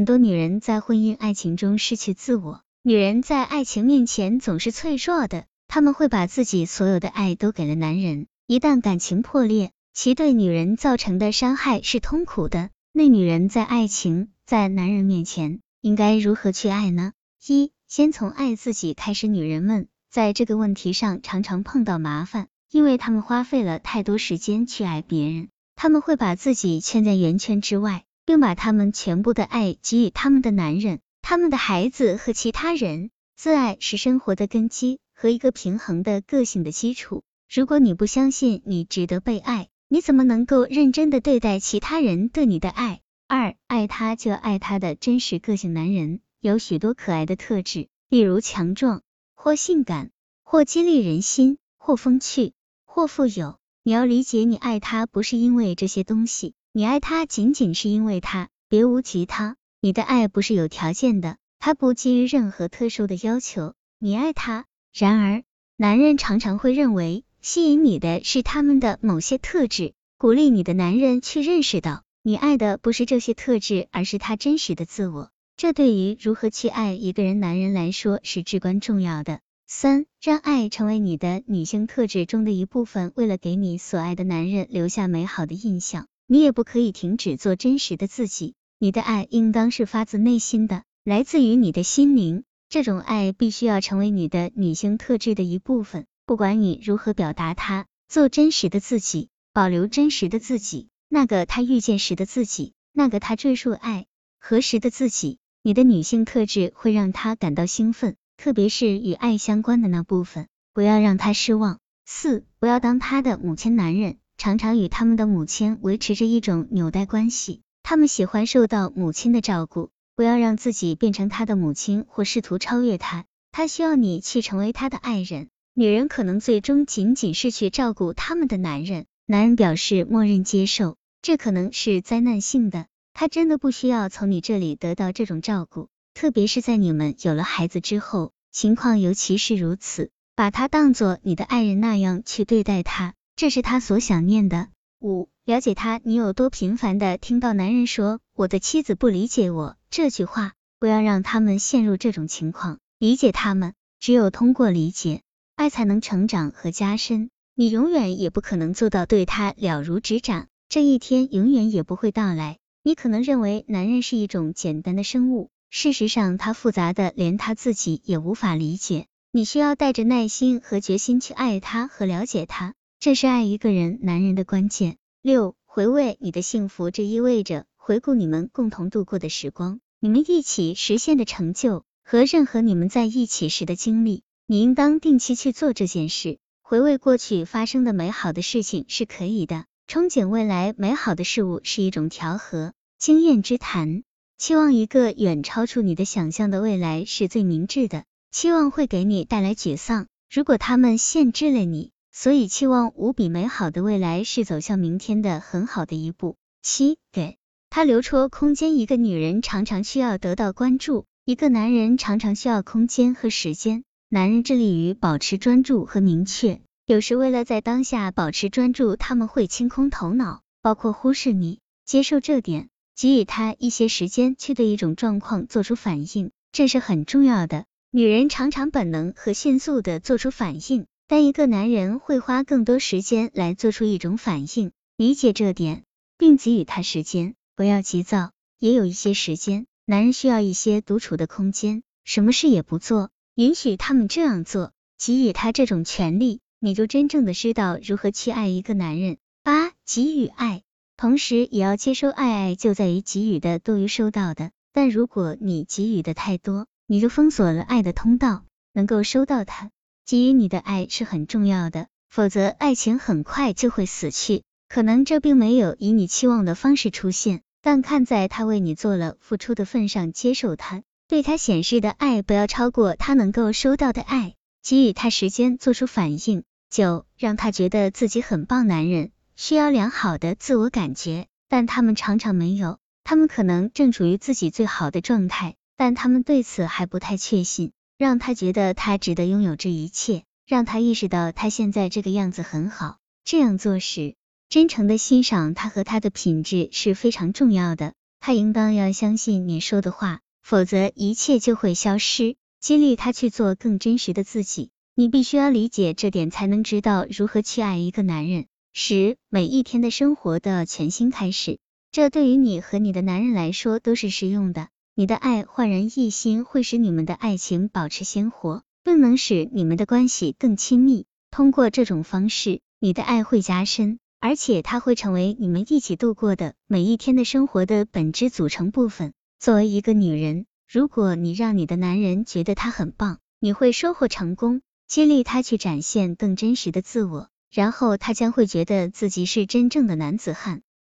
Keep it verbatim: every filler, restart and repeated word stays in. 很多女人在婚姻爱情中失去自我，女人在爱情面前总是脆弱的，她们会把自己所有的爱都给了男人，一旦感情破裂，其对女人造成的伤害是痛苦的。那女人在爱情，在男人面前应该如何去爱呢？一，先从爱自己开始。女人们在这个问题上常常碰到麻烦，因为她们花费了太多时间去爱别人，她们会把自己圈在圆圈之外，并把她们全部的爱给予她们的男人、她们的孩子和其他人。自爱是生活的根基和一个平衡的个性的基础。如果你不相信你值得被爱，你怎么能够认真的对待其他人对你的爱？二，爱他就爱他的真实个性。男人有许多可爱的特质，例如强壮，或性感，或激励人心，或风趣，或富有。你要理解，你爱他不是因为这些东西，你爱他仅仅是因为他，别无其他。你的爱不是有条件的，他不基于任何特殊的要求，你爱他。然而，男人常常会认为吸引你的是他们的某些特质，鼓励你的男人去认识到，你爱的不是这些特质，而是他真实的自我。这对于如何去爱一个人男人来说是至关重要的。三，让爱成为你的女性特质中的一部分。为了给你所爱的男人留下美好的印象，你也不可以停止做真实的自己。你的爱应当是发自内心的，来自于你的心灵，这种爱必须要成为你的女性特质的一部分。不管你如何表达它，做真实的自己，保留真实的自己，那个他遇见时的自己，那个他坠入爱河时的自己。你的女性特质会让他感到兴奋，特别是与爱相关的那部分，不要让他失望。四，不要当他的母亲。男人常常与他们的母亲维持着一种纽带关系，他们喜欢受到母亲的照顾，不要让自己变成他的母亲或试图超越他，他需要你去成为他的爱人。女人可能最终仅仅是去照顾他们的男人，男人表示默认接受，这可能是灾难性的，他真的不需要从你这里得到这种照顾，特别是在你们有了孩子之后，情况尤其是如此。把他当作你的爱人那样去对待他，这是他所想念的。五，了解他。你有多频繁的听到男人说，我的妻子不理解我，这句话，不要让他们陷入这种情况，理解他们，只有通过理解，爱才能成长和加深。你永远也不可能做到对他了如指掌，这一天永远也不会到来。你可能认为男人是一种简单的生物，事实上他复杂的连他自己也无法理解。你需要带着耐心和决心去爱他和了解他，这是爱一个人男人的关键。六，回味你的幸福。这意味着回顾你们共同度过的时光，你们一起实现的成就和任何你们在一起时的经历，你应当定期去做这件事。回味过去发生的美好的事情是可以的，憧憬未来美好的事物是一种调和，经验之谈。期望一个远超出你的想象的未来是最明智的，期望会给你带来沮丧，如果他们限制了你，所以期望无比美好的未来是走向明天的很好的一步。七，给他留出空间。一个女人常常需要得到关注，一个男人常常需要空间和时间。男人致力于保持专注和明确，有时为了在当下保持专注，他们会清空头脑，包括忽视你。接受这点，给予他一些时间去对一种状况做出反应，这是很重要的。女人常常本能和迅速的做出反应，但一个男人会花更多时间来做出一种反应。理解这点，并给予他时间，不要急躁，也有一些时间。男人需要一些独处的空间，什么事也不做，允许他们这样做，给予他这种权利，你就真正的知道如何去爱一个男人。八，给予爱，同时也要接收爱。爱就在于给予的多于收到的，但如果你给予的太多，你就封锁了爱的通道，能够收到它。给予你的爱是很重要的，否则爱情很快就会死去。可能这并没有以你期望的方式出现，但看在他为你做了付出的份上，接受他，对他显示的爱不要超过他能够收到的爱，给予他时间做出反应。九，让他觉得自己很棒。男人需要良好的自我感觉，但他们常常没有，他们可能正处于自己最好的状态，但他们对此还不太确信。让他觉得他值得拥有这一切，让他意识到他现在这个样子很好。这样做时，真诚的欣赏他和他的品质是非常重要的。他应当要相信你说的话，否则一切就会消失。激励他去做更真实的自己，你必须要理解这点，才能知道如何去爱一个男人。十，每一天的生活都要全新开始，这对于你和你的男人来说都是实用的。你的爱焕然一新，会使你们的爱情保持鲜活，并能使你们的关系更亲密。通过这种方式，你的爱会加深，而且它会成为你们一起度过的每一天的生活的本质组成部分。作为一个女人，如果你让你的男人觉得他很棒，你会收获成功。激励他去展现更真实的自我，然后他将会觉得自己是真正的男子汉。